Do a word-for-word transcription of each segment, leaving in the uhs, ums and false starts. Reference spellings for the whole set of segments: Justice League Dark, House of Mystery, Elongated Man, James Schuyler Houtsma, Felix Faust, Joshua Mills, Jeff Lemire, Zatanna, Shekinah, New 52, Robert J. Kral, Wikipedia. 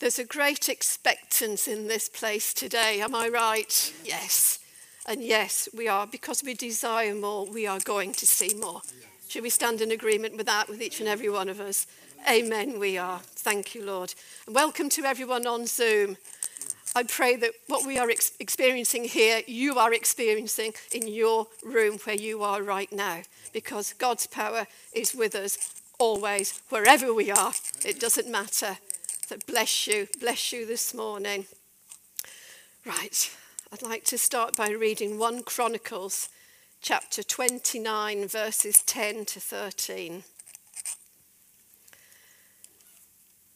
There's a great expectancy in this place today. Am I right? Yes. And yes, we are. Because we desire more, we are going to see more. Should we stand in agreement with that, with each and every one of us? Amen, we are. Thank you, Lord. And welcome to everyone on Zoom. I pray that what we are ex- experiencing here, you are experiencing in your room where you are right now. Because God's power is with us always, wherever we are. It doesn't matter. So bless you. Bless you this morning. Right. I'd like to start by reading First Chronicles chapter twenty-nine, verses ten to thirteen.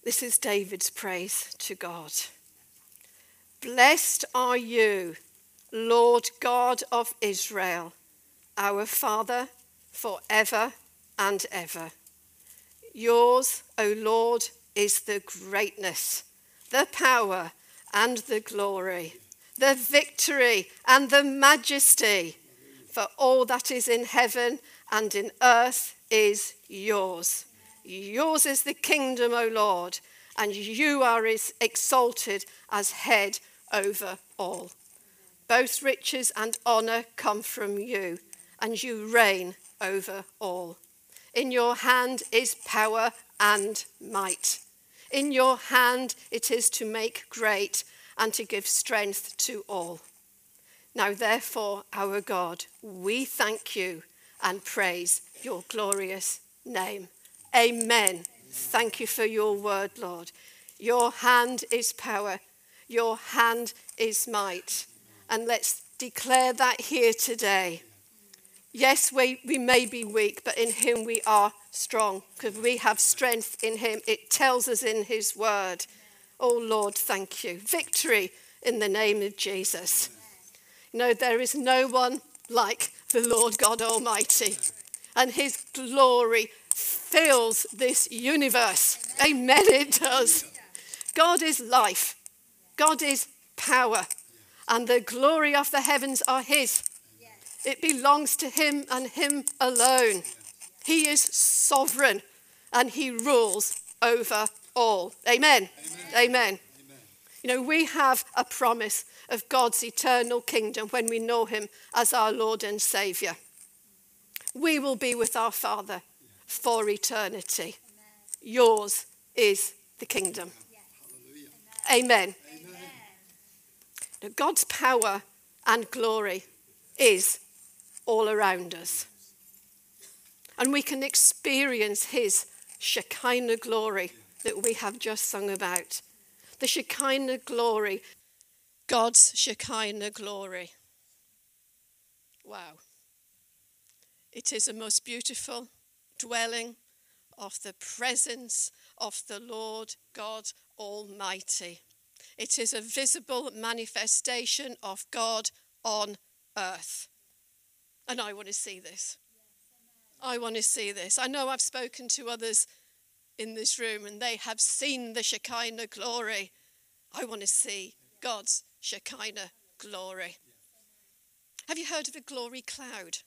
This is David's praise to God. Blessed are you, Lord God of Israel, our Father, forever and ever. Yours, O Lord, is the greatness, the power and the glory, the victory and the majesty, for all that is in heaven and in earth is yours. Yours is the kingdom, O Lord, and you are exalted as head over all. Both riches and honour come from you, and you reign over all. In your hand is power and might. In your hand it is to make great and to give strength to all. Now therefore, our God, we thank you and praise your glorious name. Amen. Thank you for your word, Lord. Your hand is power. Your hand is might. And let's declare that here today. Yes, we, we may be weak, but in him we are strong, because we have strength in him. It tells us in his word. Oh, Lord, thank you. Victory in the name of Jesus. No, there is no one like the Lord God Almighty. And his glory fills this universe. Amen, it does. God is life. God is power, and the glory of the heavens are his. It belongs to him and him alone. He is sovereign, and he rules over all. Amen. Amen. Amen. Amen. You know, we have a promise of God's eternal kingdom when we know him as our Lord and Saviour. We will be with our Father for eternity. Amen. Yours is the kingdom. Yes. Amen. Amen. Now, God's power and glory is all around us. And we can experience his Shekinah glory that we have just sung about. The Shekinah glory. God's Shekinah glory. Wow. It is the most beautiful dwelling of the presence of the Lord God Almighty. It is a visible manifestation of God on earth. And I want to see this. I want to see this. I know I've spoken to others in this room and they have seen the Shekinah glory. I want to see God's Shekinah glory. Have you heard of a glory cloud?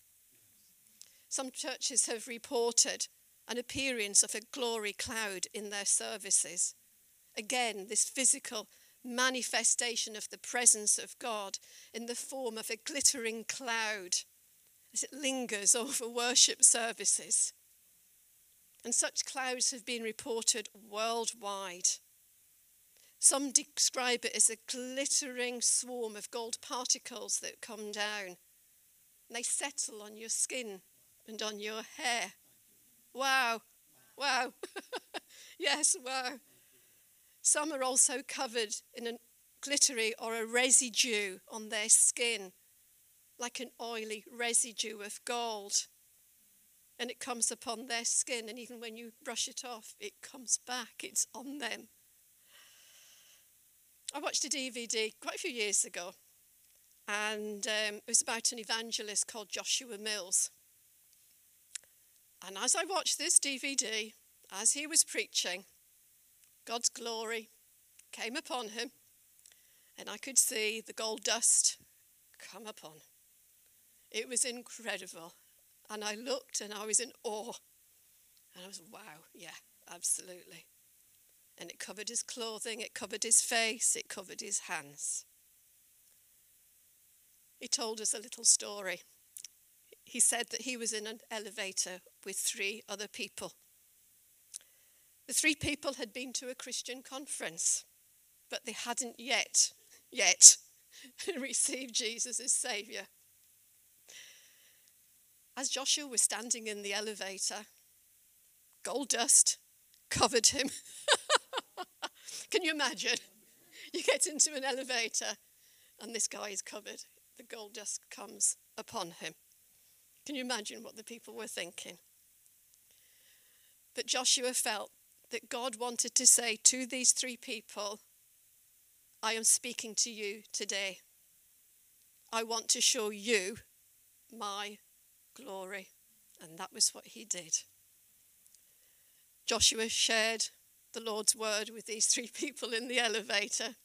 Some churches have reported an appearance of a glory cloud in their services. Again, this physical manifestation of the presence of God in the form of a glittering cloud as it lingers over worship services. And such clouds have been reported worldwide. Some describe it as a glittering swarm of gold particles that come down. They settle on your skin and on your hair. Wow, wow, yes, wow. Some are also covered in a glittery or a residue on their skin, like an oily residue of gold. And it comes upon their skin, and even when you brush it off, it comes back, it's on them. I watched a D V D quite a few years ago, and um, it was about an evangelist called Joshua Mills. And as I watched this D V D, as he was preaching, God's glory came upon him, and I could see the gold dust come upon. It was incredible. And I looked and I was in awe. And I was, wow, yeah, absolutely. and it covered his clothing, it covered his face, it covered his hands. He told us a little story. He said that he was in an elevator with three other people. The three people had been to a Christian conference, but they hadn't yet, yet received Jesus as Saviour. As Joshua was standing in the elevator, gold dust covered him. Can you imagine? You get into an elevator and this guy is covered. The gold dust comes upon him. Can you imagine what the people were thinking? But Joshua felt that God wanted to say to these three people, I am speaking to you today. I want to show you my glory. And that was what he did. Joshua shared the Lord's word with these three people in the elevator.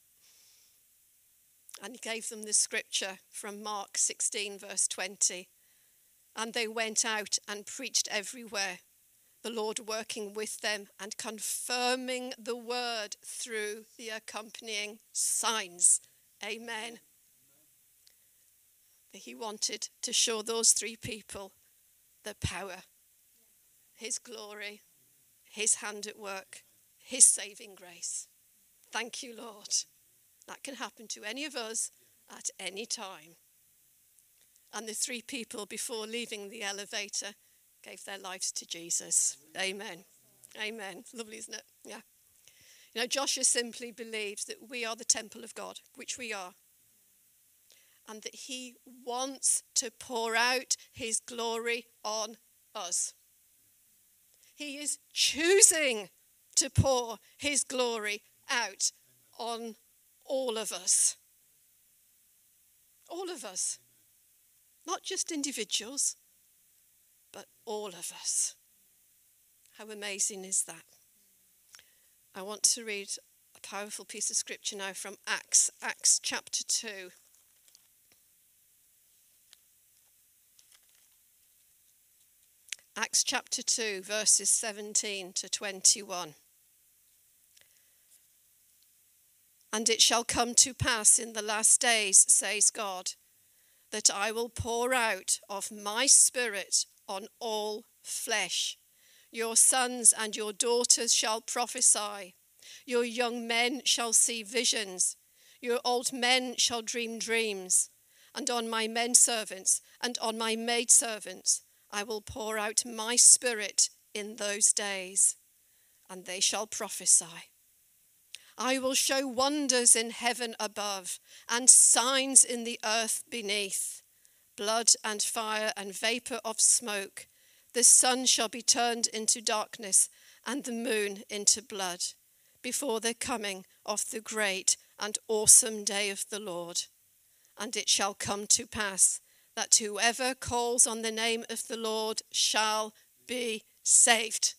And he gave them the scripture from Mark sixteen, verse twenty. And they went out and preached everywhere, the Lord working with them and confirming the word through the accompanying signs. Amen. Amen. But he wanted to show those three people the power, his glory, his hand at work, his saving grace. Thank you, Lord. That can happen to any of us at any time. And the three people, before leaving the elevator, gave their lives to Jesus. Amen. Amen. Lovely, isn't it? Yeah. You know, Joshua simply believes that we are the temple of God, which we are, and that he wants to pour out his glory on us. He is choosing to pour his glory out on all of us. All of us. Not just individuals, but all of us. How amazing is that? I want to read a powerful piece of scripture now from Acts, Acts chapter two. Acts chapter two, verses seventeen to twenty-one. And it shall come to pass in the last days, says God, that I will pour out of my spirit on all flesh. Your sons and your daughters shall prophesy. Your young men shall see visions. Your old men shall dream dreams. And on my men servants and on my maid servants I will pour out my spirit in those days, and they shall prophesy. I will show wonders in heaven above and signs in the earth beneath, blood and fire and vapour of smoke. The sun shall be turned into darkness and the moon into blood before the coming of the great and awesome day of the Lord. And it shall come to pass that whoever calls on the name of the Lord shall be saved.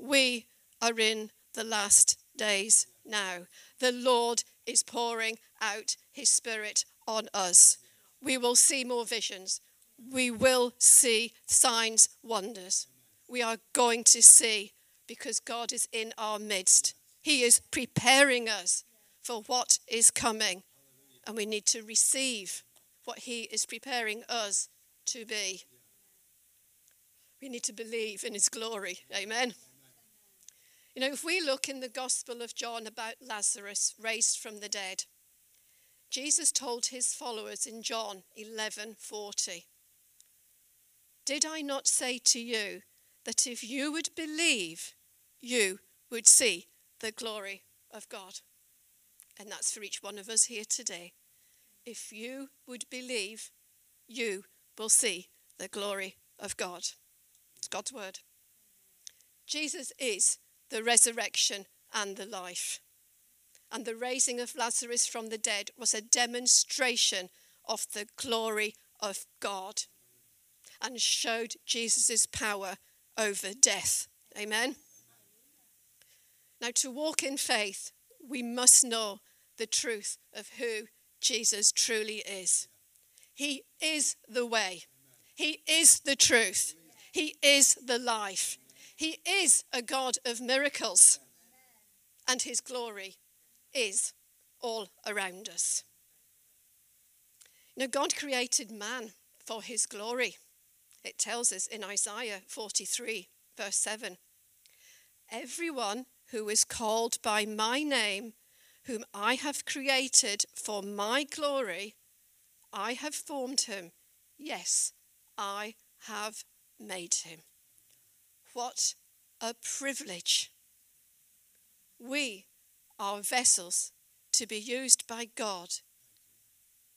We are in the last days now. The Lord is pouring out his spirit on us. We will see more visions. We will see signs, wonders. We are going to see, because God is in our midst. He is preparing us for what is coming, and we need to receive what he is preparing us to be. We need to believe in his glory. Amen. You know, if we look in the Gospel of John about Lazarus raised from the dead, Jesus told his followers in John eleven forty, did I not say to you that if you would believe, you would see the glory of God? And that's for each one of us here today. If you would believe, you will see the glory of God. It's God's word. Jesus is the resurrection and the life. And the raising of Lazarus from the dead was a demonstration of the glory of God and showed Jesus' power over death. Amen. Now, to walk in faith, we must know the truth of who Jesus truly is. He is the way. He is the truth. He is the life. He is a God of miracles. and his glory is all around us. Now, God created man for his glory. It tells us in Isaiah forty-three, verse seven, everyone who is called by my name, whom I have created for my glory, I have formed him. Yes, I have made him. What a privilege. We are vessels to be used by God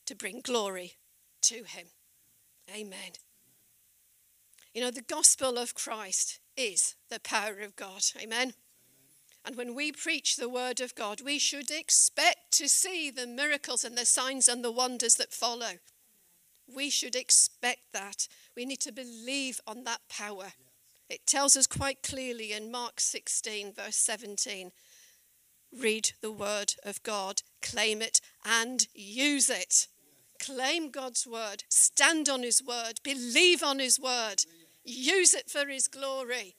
to bring glory to him. Amen. You know, the gospel of Christ is the power of God. Amen. And when we preach the word of God, we should expect to see the miracles and the signs and the wonders that follow. We should expect that. We need to believe on that power. It tells us quite clearly in Mark sixteen, verse seventeen, read the word of God, claim it and use it. Claim God's word, stand on his word, believe on his word, use it for his glory.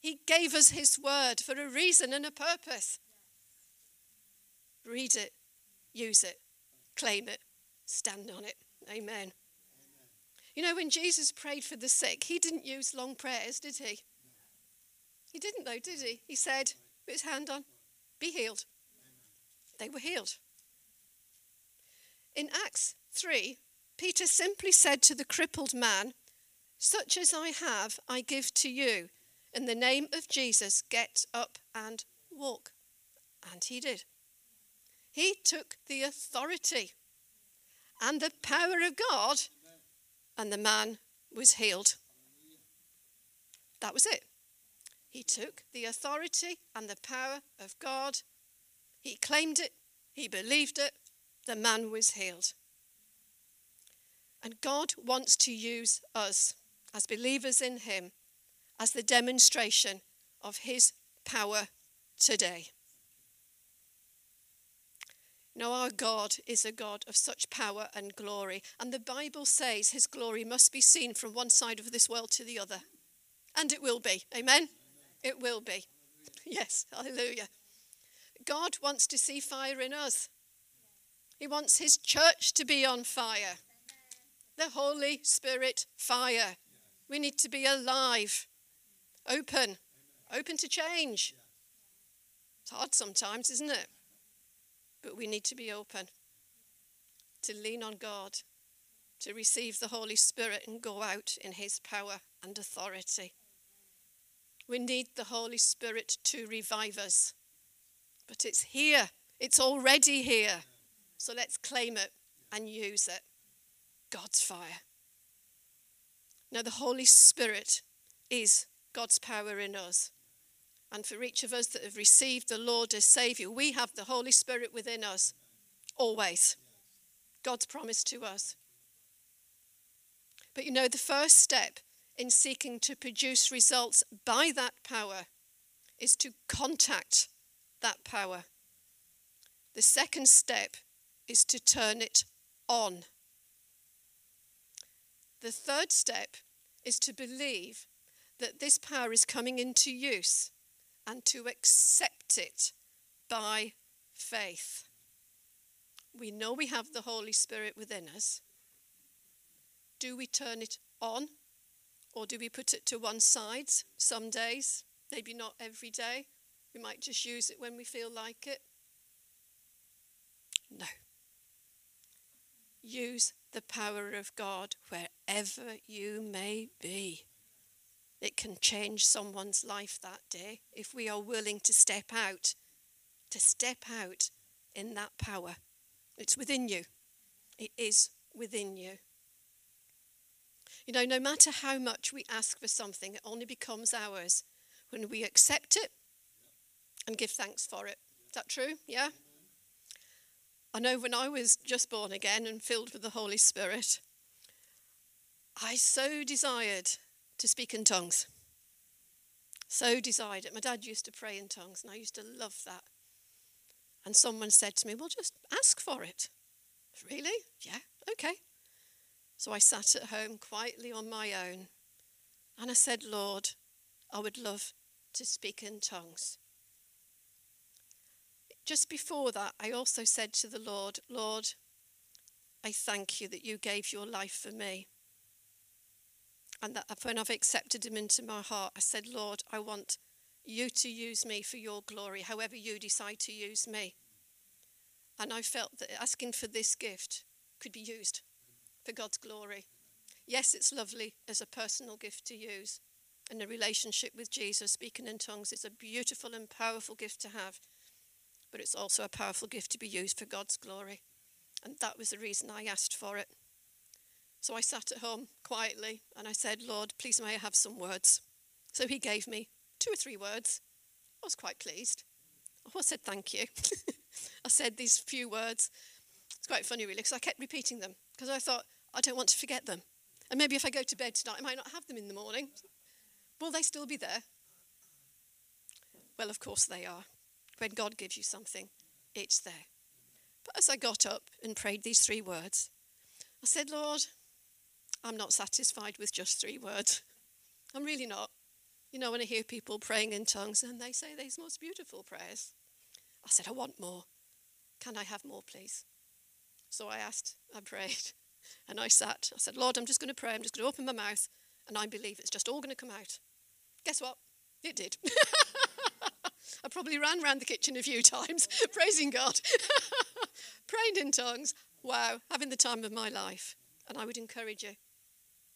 He gave us his word for a reason and a purpose. Read it, use it, claim it, stand on it. Amen. You know, when Jesus prayed for the sick, he didn't use long prayers, did he? He didn't though, did he? He said, put his hand on, be healed. They were healed. In Acts three, Peter simply said to the crippled man, such as I have, I give to you. In the name of Jesus, get up and walk. And he did. He took the authority and the power of God, and the man was healed. That was it. He took the authority and the power of God. He claimed it. He believed it. The man was healed. And God wants to use us as believers in him as the demonstration of his power today. Now, our God is a God of such power and glory. And the Bible says his glory must be seen from one side of this world to the other. And it will be. Amen? Amen. It will be. Hallelujah. Yes, hallelujah. God wants to see fire in us. He wants his church to be on fire. The Holy Spirit fire. We need to be alive. Open. Open to change. It's hard sometimes, isn't it? But we need to be open, to lean on God, to receive the Holy Spirit and go out in his power and authority. We need the Holy Spirit to revive us. But it's here. It's already here. So let's claim it and use it. God's fire. Now, the Holy Spirit is God's power in us. And for each of us that have received the Lord as Saviour, we have the Holy Spirit within us, always. God's promise to us. But you know, the first step in seeking to produce results by that power is to contact that power. The second step is to turn it on. The third step is to believe that this power is coming into use and to accept it by faith. We know we have the Holy Spirit within us. Do we turn it on, or do we put it to one side some days? Maybe not every day. We might just use it when we feel like it. No. Use the power of God wherever you may be. It can change someone's life that day if we are willing to step out, to step out in that power. It's within you. It is within you. You know, no matter how much we ask for something, it only becomes ours when we accept it and give thanks for it. Is that true? Yeah? I know when I was just born again and filled with the Holy Spirit, I so desired to speak in tongues. So desired it. My dad used to pray in tongues and I used to love that. And someone said to me, well, just ask for it. Really? Yeah, okay. So I sat at home quietly on my own and I said, Lord, I would love to speak in tongues. Just before that, I also said to the Lord, Lord, I thank you that you gave your life for me. And that when I've accepted him into my heart, I said, Lord, I want you to use me for your glory, however you decide to use me. And I felt that asking for this gift could be used for God's glory. Yes, it's lovely as a personal gift to use. And a relationship with Jesus, speaking in tongues, is a beautiful and powerful gift to have. But it's also a powerful gift to be used for God's glory. And that was the reason I asked for it. So I sat at home quietly and I said, Lord, please may I have some words. So he gave me two or three words. I was quite pleased. I said, thank you. I said these few words. It's quite funny really, because I kept repeating them because I thought, I don't want to forget them. And maybe if I go to bed tonight, I might not have them in the morning. Will they still be there? Well, of course they are. When God gives you something, it's there. But as I got up and prayed these three words, I said, Lord, I'm not satisfied with just three words. I'm really not. You know, when I hear people praying in tongues and they say these most beautiful prayers, I said, I want more. Can I have more, please? So I asked, I prayed, and I sat. I said, Lord, I'm just going to pray. I'm just going to open my mouth, and I believe it's just all going to come out. Guess what? It did. I probably ran round the kitchen a few times, praising God, praying in tongues. Wow, having the time of my life. And I would encourage you,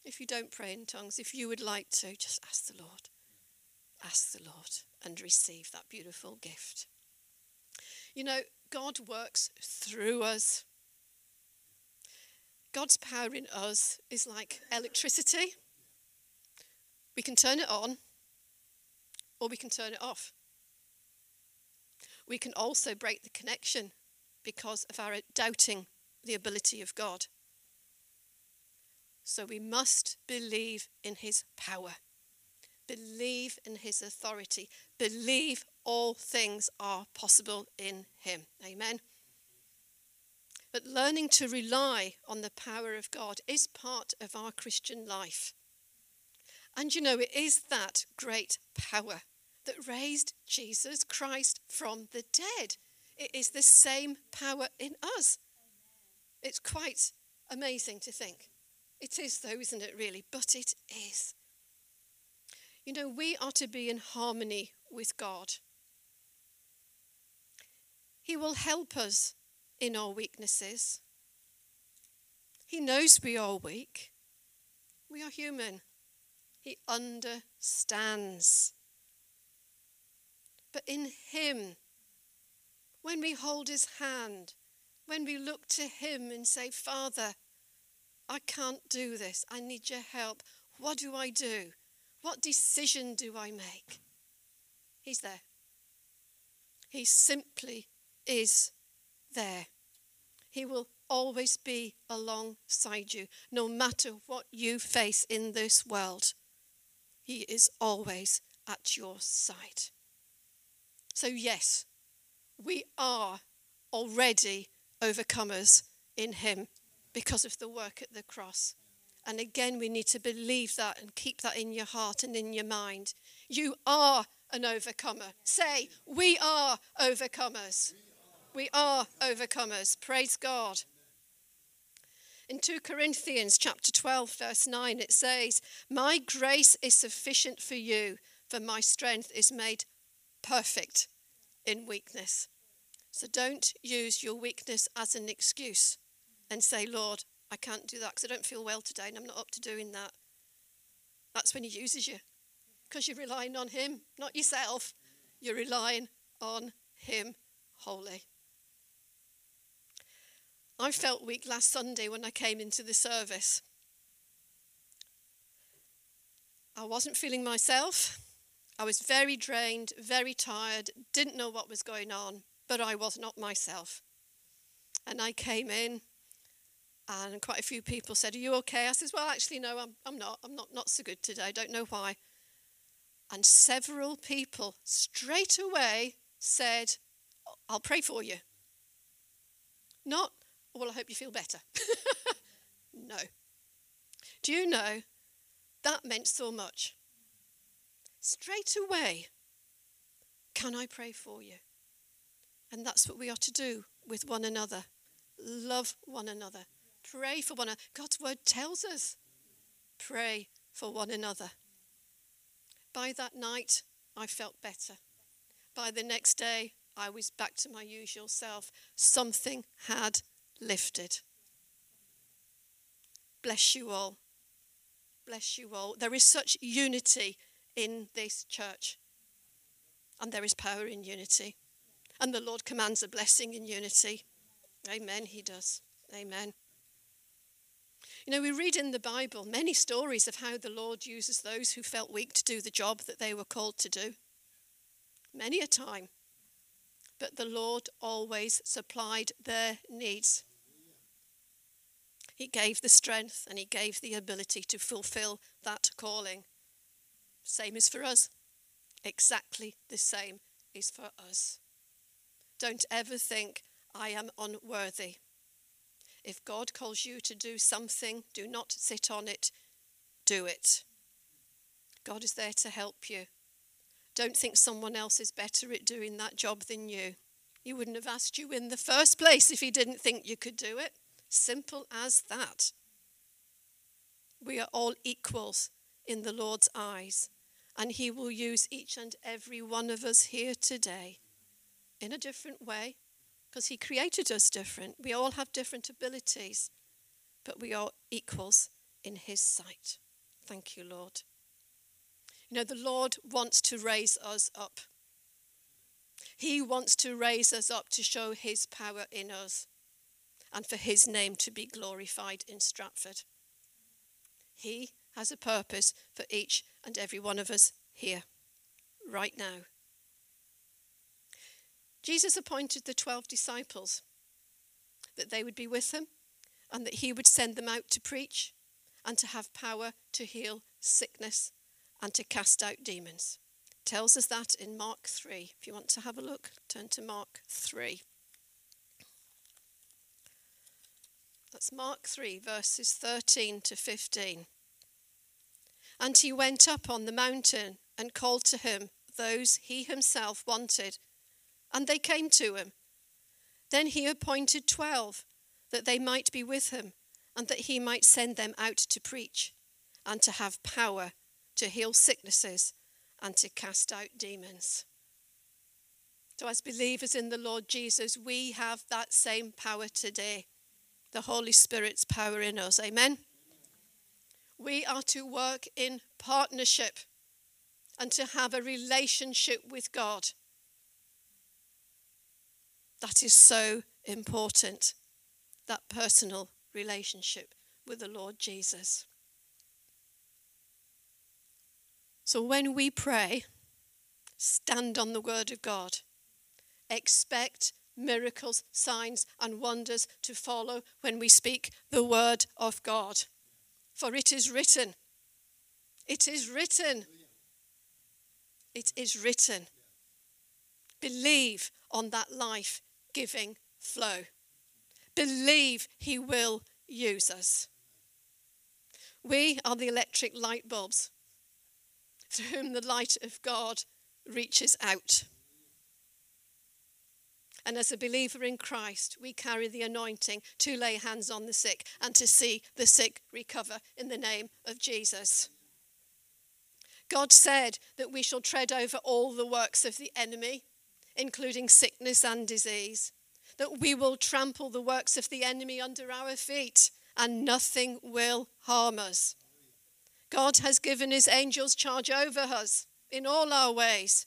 if you don't pray in tongues, if you would like to, just ask the Lord. Ask the Lord and receive that beautiful gift. You know, God works through us. God's power in us is like electricity. We can turn it on or we can turn it off. We can also break the connection because of our doubting the ability of God. So we must believe in his power. Believe in his authority. Believe all things are possible in him. Amen. But learning to rely on the power of God is part of our Christian life. And you know, it is that great power that raised Jesus Christ from the dead. It is the same power in us. It's quite amazing to think. It is though, isn't it really? But it is. You know, we are to be in harmony with God. He will help us in our weaknesses. He knows we are weak. We are human. He understands. But in him, when we hold his hand, when we look to him and say, Father, I can't do this. I need your help. What do I do? What decision do I make? He's there. He simply is there. He will always be alongside you, no matter what you face in this world. He is always at your side. So yes, we are already overcomers in him, because of the work at the cross. And again, we need to believe that and keep that in your heart and in your mind. You are an overcomer. Say, we are overcomers. We are overcomers. Praise God. In Second Corinthians chapter twelve, verse nine, it says, my grace is sufficient for you, for my strength is made perfect in weakness. So don't use your weakness as an excuse and say, Lord, I can't do that because I don't feel well today and I'm not up to doing that. That's when he uses you, because you're relying on him, not yourself. You're relying on him wholly. I felt weak last Sunday when I came into the service. I wasn't feeling myself. I was very drained, very tired, didn't know what was going on, but I was not myself. And I came in. And quite a few people said, are you okay? I said, well, actually, no, I'm, I'm not. I'm not, not so good today. I don't know why. And several people straight away said, I'll pray for you. Not, well, I hope you feel better. No. Do you know, that meant so much. Straight away, can I pray for you? And And that's what we ought to do with one another. Love one another. Pray for one another. God's word tells us, pray for one another. By that night, I felt better. By the next day, I was back to my usual self. Something had lifted. Bless you all. Bless you all. There is such unity in this church. And there is power in unity. And the Lord commands a blessing in unity. Amen, he does. Amen. You know, we read in the Bible many stories of how the Lord uses those who felt weak to do the job that they were called to do. Many a time. But the Lord always supplied their needs. He gave the strength and he gave the ability to fulfill that calling. Same is for us. Exactly the same is for us. Don't ever think, I am unworthy. If God calls you to do something, do not sit on it, do it. God is there to help you. Don't think someone else is better at doing that job than you. He wouldn't have asked you in the first place if he didn't think you could do it. Simple as that. We are all equals in the Lord's eyes, and he will use each and every one of us here today in a different way, because he created us different. We all have different abilities, but we are equals in his sight. Thank you, Lord. You know, the Lord wants to raise us up. He wants to raise us up to show his power in us and for his name to be glorified in Stratford. He has a purpose for each and every one of us here, right now. Jesus appointed the twelve disciples that they would be with him and that he would send them out to preach and to have power to heal sickness and to cast out demons. It tells us that in Mark three. If you want to have a look, turn to Mark three. That's Mark three, verses thirteen to fifteen. And he went up on the mountain and called to him those he himself wanted, and they came to him. Then he appointed twelve, that they might be with him, and that he might send them out to preach, and to have power to heal sicknesses, and to cast out demons. So as believers in the Lord Jesus, we have that same power today, the Holy Spirit's power in us. Amen? We are to work in partnership and to have a relationship with God. That is so important, that personal relationship with the Lord Jesus. So when we pray, stand on the word of God. Expect miracles, signs and wonders to follow when we speak the word of God. For it is written. It is written. It is written. Believe on that life giving flow. Believe he will use us. We are the electric light bulbs through whom the light of God reaches out. And as a believer in Christ, we carry the anointing to lay hands on the sick and to see the sick recover in the name of Jesus. God said that we shall tread over all the works of the enemy, including sickness and disease, that we will trample the works of the enemy under our feet, and nothing will harm us. God has given his angels charge over us in all our ways.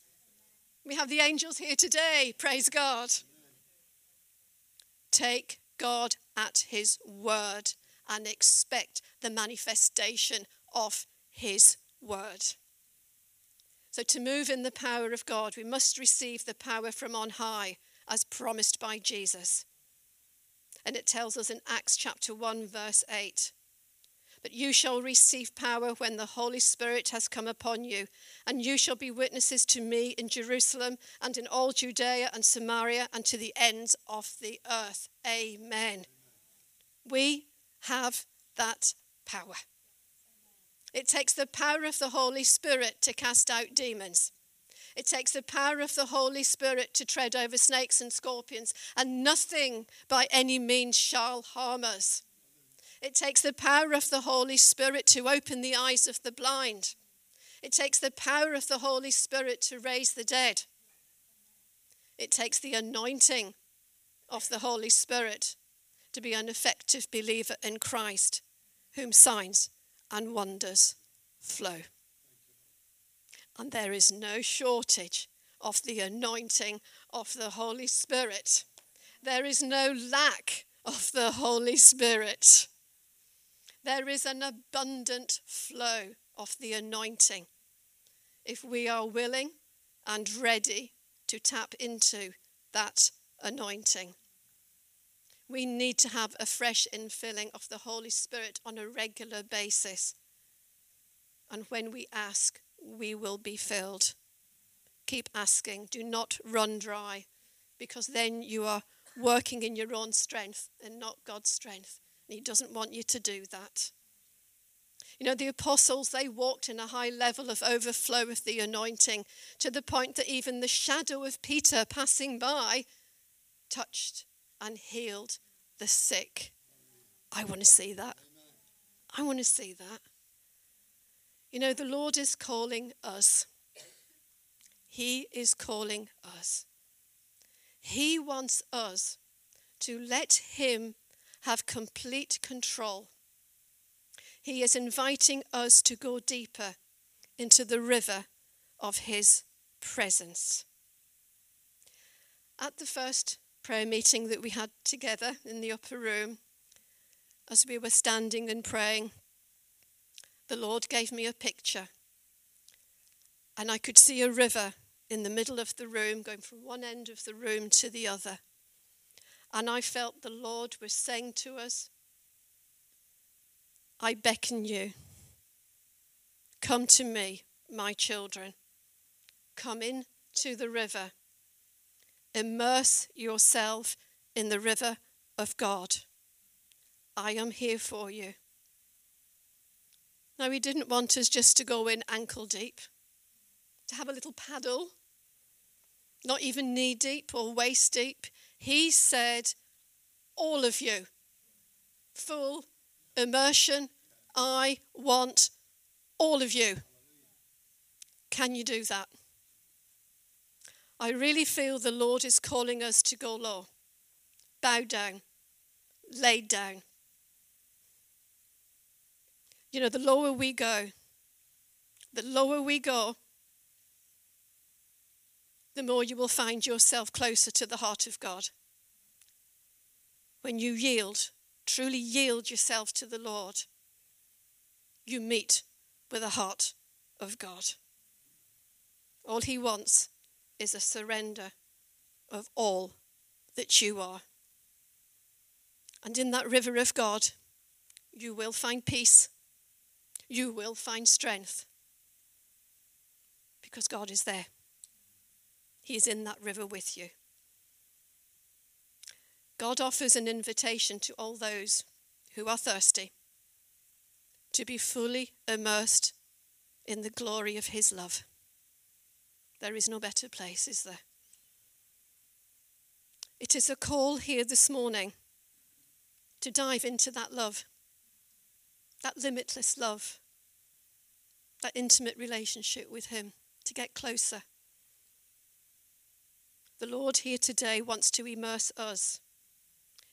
We have the angels here today, praise God. Take God at his word and expect the manifestation of his word. So to move in the power of God, we must receive the power from on high as promised by Jesus. And it tells us in Acts chapter one, verse eight, but you shall receive power when the Holy Spirit has come upon you, and you shall be witnesses to me in Jerusalem and in all Judea and Samaria and to the ends of the earth. Amen. We have that power. It takes the power of the Holy Spirit to cast out demons. It takes the power of the Holy Spirit to tread over snakes and scorpions, and nothing by any means shall harm us. It takes the power of the Holy Spirit to open the eyes of the blind. It takes the power of the Holy Spirit to raise the dead. It takes the anointing of the Holy Spirit to be an effective believer in Christ, whom signs and wonders flow. And there is no shortage of the anointing of the Holy Spirit. There is no lack of the Holy Spirit. There is an abundant flow of the anointing if we are willing and ready to tap into that anointing. We need to have a fresh infilling of the Holy Spirit on a regular basis. And when we ask, we will be filled. Keep asking. Do not run dry, because then you are working in your own strength and not God's strength. And he doesn't want you to do that. You know, the apostles, they walked in a high level of overflow of the anointing, to the point that even the shadow of Peter passing by touched and healed the sick. I want to see that. I want to see that. You know, the Lord is calling us. He is calling us. He wants us to let him have complete control. He is inviting us to go deeper into the river of his presence. At the first prayer meeting that we had together in the upper room, as we were standing and praying, the Lord gave me a picture, and I could see a river in the middle of the room going from one end of the room to the other. And I felt the Lord was saying to us, I beckon you. Come to me, my children. Come in to the river. Immerse yourself in the river of God. I am here for you. Now, he didn't want us just to go in ankle deep, to have a little paddle, not even knee deep or waist deep. He said, all of you, full immersion. I want all of you. Can you do that? I really feel the Lord is calling us to go low, bow down, lay down. You know, the lower we go, the lower we go, the more you will find yourself closer to the heart of God. When you yield, truly yield yourself to the Lord, you meet with the heart of God. All he wants is a surrender of all that you are. And in that river of God, you will find peace. You will find strength, because God is there. He is in that river with you. God offers an invitation to all those who are thirsty to be fully immersed in the glory of his love. There is no better place, is there? It is a call here this morning to dive into that love, that limitless love, that intimate relationship with him, to get closer. The Lord here today wants to immerse us.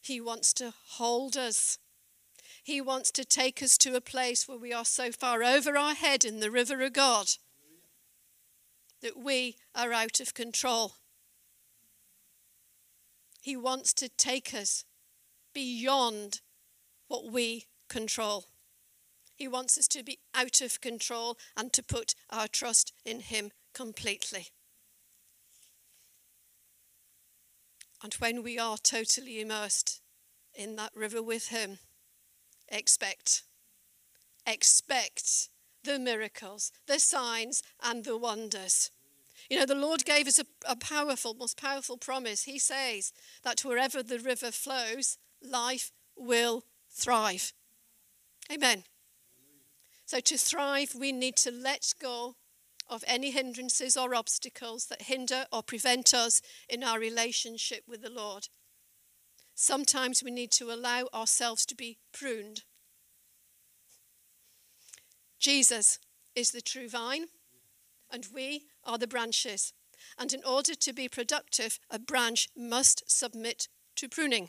He wants to hold us. He wants to take us to a place where we are so far over our head in the river of God that we are out of control. He wants to take us beyond what we control. He wants us to be out of control and to put our trust in him completely. And when we are totally immersed in that river with him, expect, expect the miracles, the signs and the wonders. You know, the Lord gave us a, a powerful, most powerful promise. He says that wherever the river flows, life will thrive. Amen. So to thrive, we need to let go of any hindrances or obstacles that hinder or prevent us in our relationship with the Lord. Sometimes we need to allow ourselves to be pruned. Jesus is the true vine, and we are the branches. And in order to be productive, a branch must submit to pruning.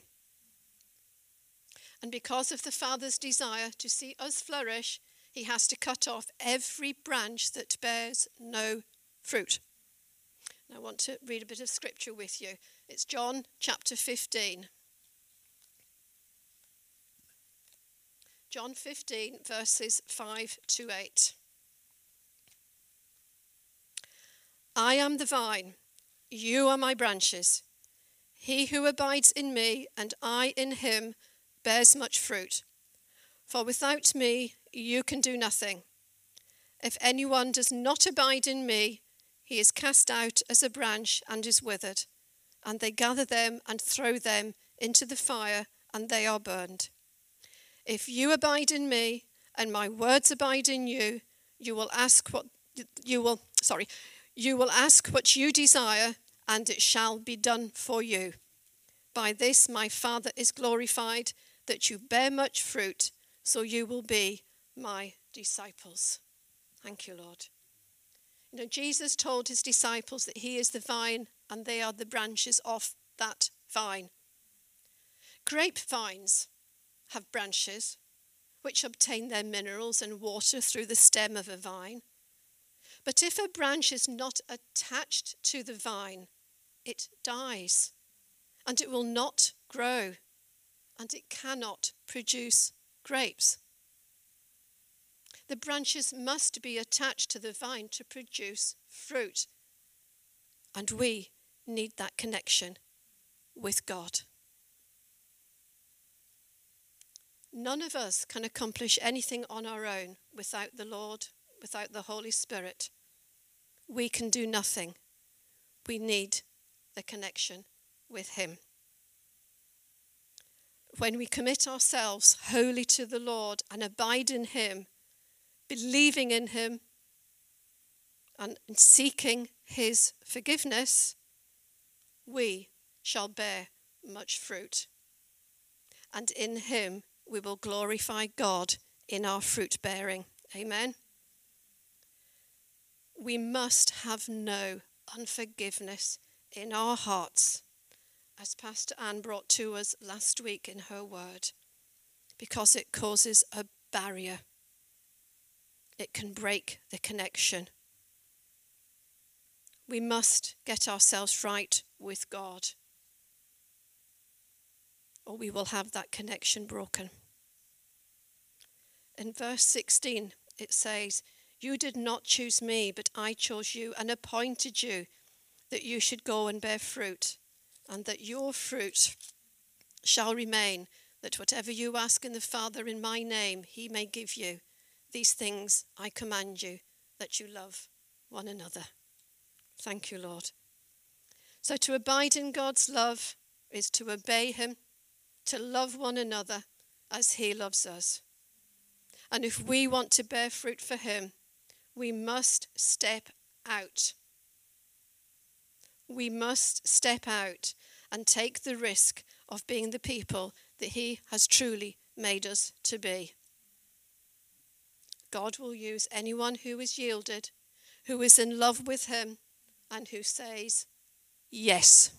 And because of the Father's desire to see us flourish, he has to cut off every branch that bears no fruit. And I want to read a bit of scripture with you. It's John chapter fifteen. John fifteen, verses five to eight. I am the vine, you are my branches. He who abides in me and I in him bears much fruit. For without me you can do nothing. If anyone does not abide in me, he is cast out as a branch and is withered. And they gather them and throw them into the fire, and they are burned. If you abide in me and my words abide in you, you will ask what you will, sorry, you will ask what you desire, and it shall be done for you. By this my Father is glorified, that you bear much fruit, so you will be my disciples. Thank you, Lord. You know, Jesus told his disciples that he is the vine and they are the branches of that vine. Grapevines have branches which obtain their minerals and water through the stem of a vine. But if a branch is not attached to the vine, it dies, and it will not grow, and it cannot produce grapes. The branches must be attached to the vine to produce fruit, and we need that connection with God. None of us can accomplish anything on our own without the Lord, without the Holy Spirit. We can do nothing. We need the connection with him. When we commit ourselves wholly to the Lord and abide in him, believing in him and seeking his forgiveness, we shall bear much fruit. And in him we will glorify God in our fruit bearing. Amen. We must have no unforgiveness in our hearts, as Pastor Anne brought to us last week in her word, because it causes a barrier. It can break the connection. We must get ourselves right with God, or we will have that connection broken. In verse sixteen, it says, you did not choose me, but I chose you and appointed you that you should go and bear fruit, and that your fruit shall remain, that whatever you ask in the Father in my name, he may give you. These things I command you, that you love one another. Thank you, Lord. So to abide in God's love is to obey him, to love one another as he loves us. And if we want to bear fruit for him, we must step out. We must step out and take the risk of being the people that he has truly made us to be. God will use anyone who is yielded, who is in love with him, and who says, yes.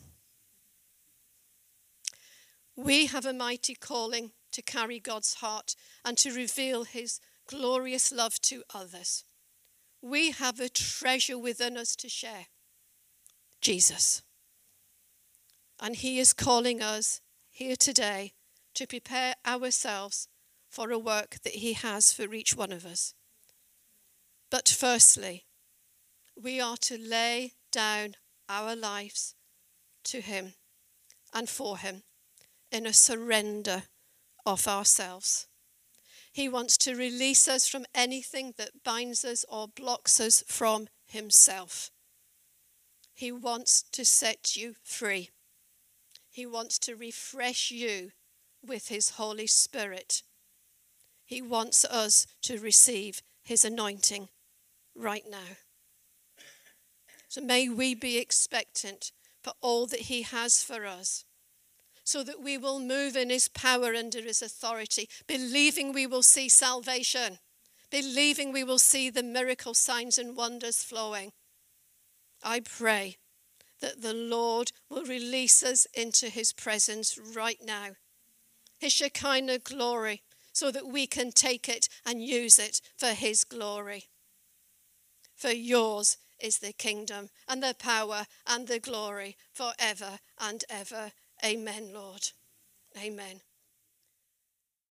We have a mighty calling to carry God's heart and to reveal his glorious love to others. We have a treasure within us to share. Jesus. And he is calling us here today to prepare ourselves for a work that he has for each one of us. But firstly, we are to lay down our lives to him and for him in a surrender of ourselves. He wants to release us from anything that binds us or blocks us from himself. He wants to set you free. He wants to refresh you with his Holy Spirit. He wants us to receive his anointing right now. So may we be expectant for all that he has for us, so that we will move in his power under his authority, believing we will see salvation, believing we will see the miracle signs and wonders flowing. I pray that the Lord will release us into his presence right now, his Shekinah glory, so that we can take it and use it for his glory. For yours is the kingdom and the power and the glory forever and ever. Amen, Lord. Amen.